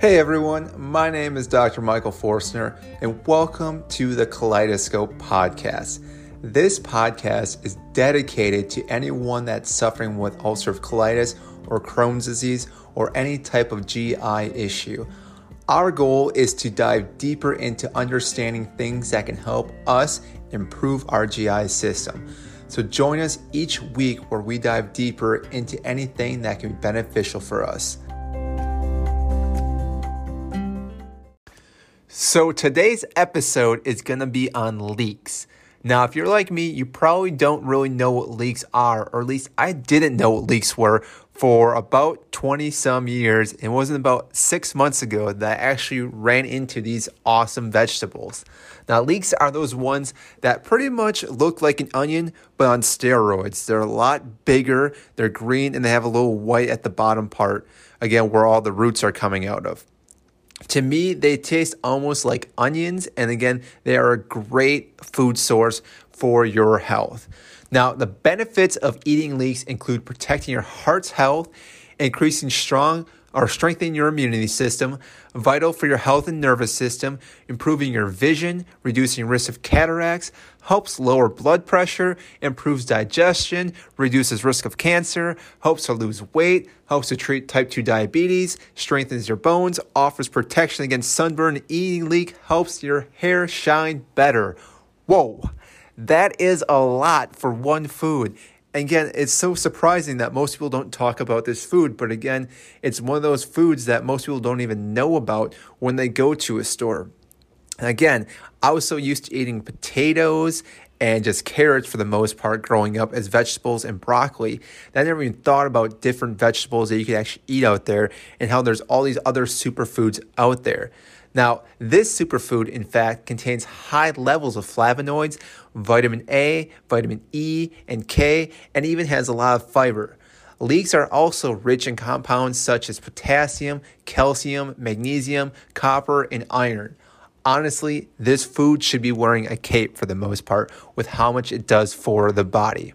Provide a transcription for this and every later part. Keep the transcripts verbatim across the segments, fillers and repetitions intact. Hey everyone, my name is Doctor Michael Forstner, and welcome to the Kaleidoscope podcast. This podcast is dedicated to anyone that's suffering with ulcerative colitis or Crohn's disease or any type of G I issue. Our goal is to dive deeper into understanding things that can help us improve our G I system. So join us each week where we dive deeper into anything that can be beneficial for us. So today's episode is going to be on leaks. Now, if you're like me, you probably don't really know what leaks are, or at least I didn't know what leaks were for about twenty some years. It wasn't about six months ago that I actually ran into these awesome vegetables. Now, leeks are those ones that pretty much look like an onion, but on steroids. They're a lot bigger, they're green, and they have a little white at the bottom part, again, where all the roots are coming out of. To me, they taste almost like onions, and again, they are a great food source for your health. Now, the benefits of eating leeks include protecting your heart's health, increasing strong or strengthening your immunity system, vital for your health and nervous system, improving your vision, reducing risk of cataracts, helps lower blood pressure, improves digestion, reduces risk of cancer, helps to lose weight, helps to treat type two diabetes, strengthens your bones, offers protection against sunburn. Eating leek helps your hair shine better. Whoa, that is a lot for one food. Again, it's so surprising that most people don't talk about this food, but again, it's one of those foods that most people don't even know about when they go to a store. And again, I was so used to eating potatoes and just carrots for the most part growing up as vegetables and broccoli, that I never even thought about different vegetables that you could actually eat out there and how there's all these other superfoods out there. Now, this superfood, in fact, contains high levels of flavonoids, vitamin A, vitamin E, and K, and even has a lot of fiber. Leeks are also rich in compounds such as potassium, calcium, magnesium, copper, and iron. Honestly, this food should be wearing a cape for the most part with how much it does for the body.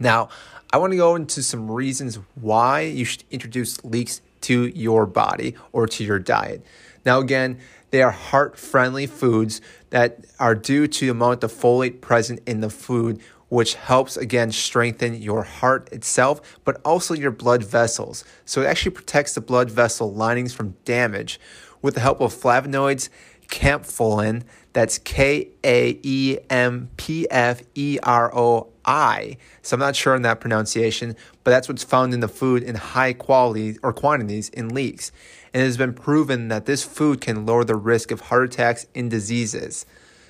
Now, I want to go into some reasons why you should introduce leeks to your body or to your diet. Now, again, they are heart-friendly foods that are due to the amount of folate present in the food, which helps, again, strengthen your heart itself, but also your blood vessels. So it actually protects the blood vessel linings from damage with the help of flavonoids, kaempferol, that's K A E M P F E R O I. So I'm not sure on that pronunciation, but that's what's found in the food in high quality or quantities in leeks. And it has been proven that this food can lower the risk of heart attacks and diseases.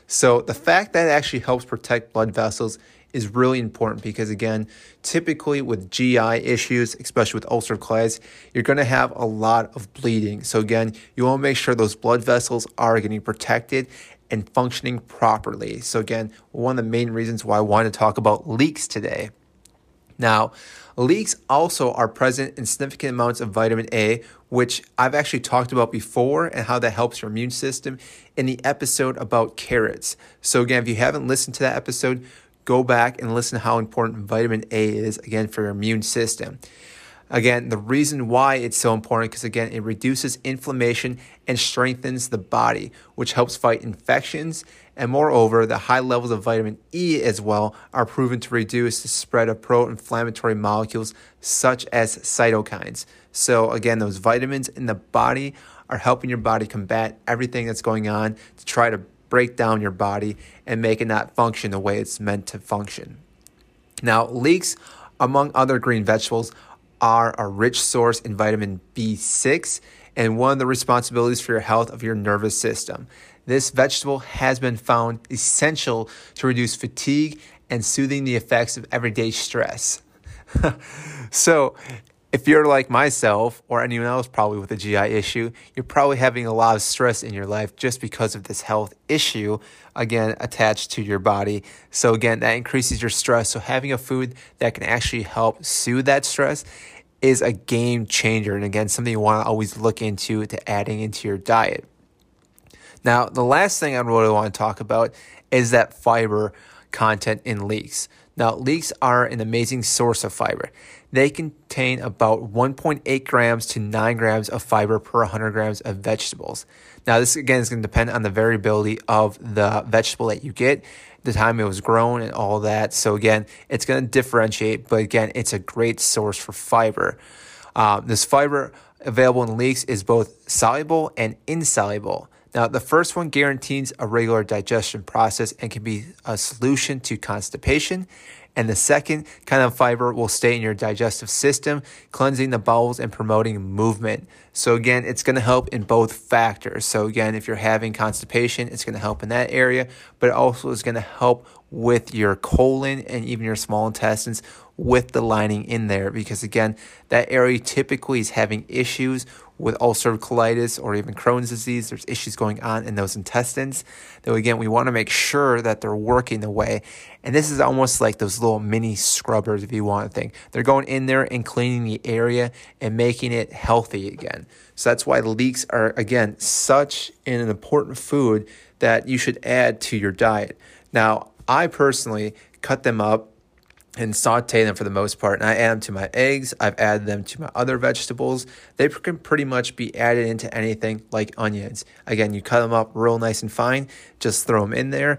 So the fact that it actually helps protect blood vessels is really important because, again, typically with G I issues, especially with ulcerative colitis, you're going to have a lot of bleeding. So, again, you want to make sure those blood vessels are getting protected and functioning properly. So, again, one of the main reasons why I wanted to talk about leeks today. Now, leeks also are present in significant amounts of vitamin A, which I've actually talked about before and how that helps your immune system in the episode about carrots. So, again, if you haven't listened to that episode, go back and listen to how important vitamin A is, again, for your immune system. Again, the reason why it's so important because, again, it reduces inflammation and strengthens the body, which helps fight infections. And moreover, the high levels of vitamin E as well are proven to reduce the spread of pro-inflammatory molecules such as cytokines. So again, those vitamins in the body are helping your body combat everything that's going on to try to break down your body and make it not function the way it's meant to function. Now, leeks, among other green vegetables, are a rich source in vitamin B six and one of the responsibilities for your health of your nervous system. This vegetable has been found essential to reduce fatigue and soothing the effects of everyday stress. So, if you're like myself or anyone else probably with a G I issue, you're probably having a lot of stress in your life just because of this health issue, again, attached to your body. So again, that increases your stress. So having a food that can actually help soothe that stress is a game changer. And again, something you want to always look into to adding into your diet. Now, the last thing I really want to talk about is that fiber content in leeks. Now, leeks are an amazing source of fiber. They contain about one point eight grams to nine grams of fiber per one hundred grams of vegetables. Now, this, again, is going to depend on the variability of the vegetable that you get, the time it was grown, and all that. So, again, it's going to differentiate, but, again, it's a great source for fiber. Uh, this fiber available in leeks is both soluble and insoluble. Now, the first one guarantees a regular digestion process and can be a solution to constipation. And the second kind of fiber will stay in your digestive system, cleansing the bowels and promoting movement. So again, it's going to help in both factors. So again, if you're having constipation, it's going to help in that area, but it also is going to help with your colon and even your small intestines with the lining in there. Because again, that area typically is having issues with ulcerative colitis or even Crohn's disease. There's issues going on in those intestines. Though again, we want to make sure that they're working the way. And this is almost like those little mini scrubbers, if you want to think. They're going in there and cleaning the area and making it healthy again. So that's why leeks are, again, such an important food that you should add to your diet. Now, I personally cut them up and saute them for the most part. And I add them to my eggs. I've added them to my other vegetables. They can pretty much be added into anything like onions. Again, you cut them up real nice and fine. Just throw them in there.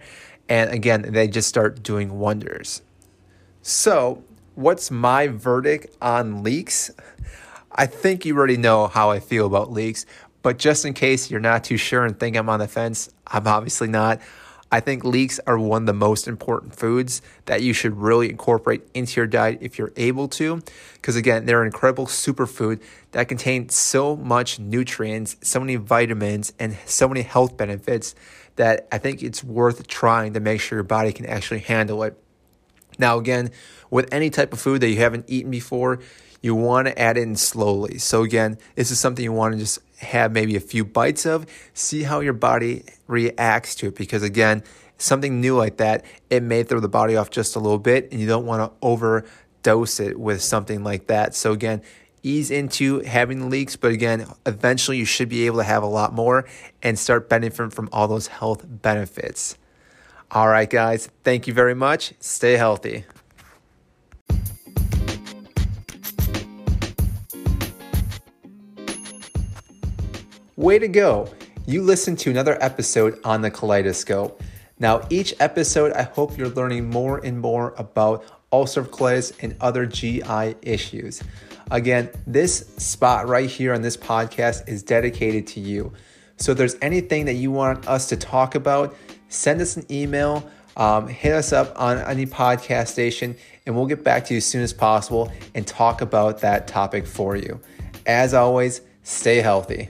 And again, they just start doing wonders. So what's my verdict on leeks? I think you already know how I feel about leeks. But just in case you're not too sure and think I'm on the fence, I'm obviously not. I think leeks are one of the most important foods that you should really incorporate into your diet if you're able to, because again, they're an incredible superfood that contains so much nutrients, so many vitamins, and so many health benefits that I think it's worth trying to make sure your body can actually handle it. Now, again, with any type of food that you haven't eaten before, you want to add in slowly. So again, this is something you want to just have maybe a few bites of, see how your body reacts to it. Because again, something new like that, it may throw the body off just a little bit, and you don't want to overdose it with something like that. So again, ease into having leeks, but again, eventually you should be able to have a lot more and start benefiting from all those health benefits. All right, guys, thank you very much. Stay healthy. Way to go. You listened to another episode on the Kaleidoscope. Now, each episode, I hope you're learning more and more about ulcerative colitis and other G I issues. Again, this spot right here on this podcast is dedicated to you. So if there's anything that you want us to talk about, send us an email, um, hit us up on any podcast station, and we'll get back to you as soon as possible and talk about that topic for you. As always, stay healthy.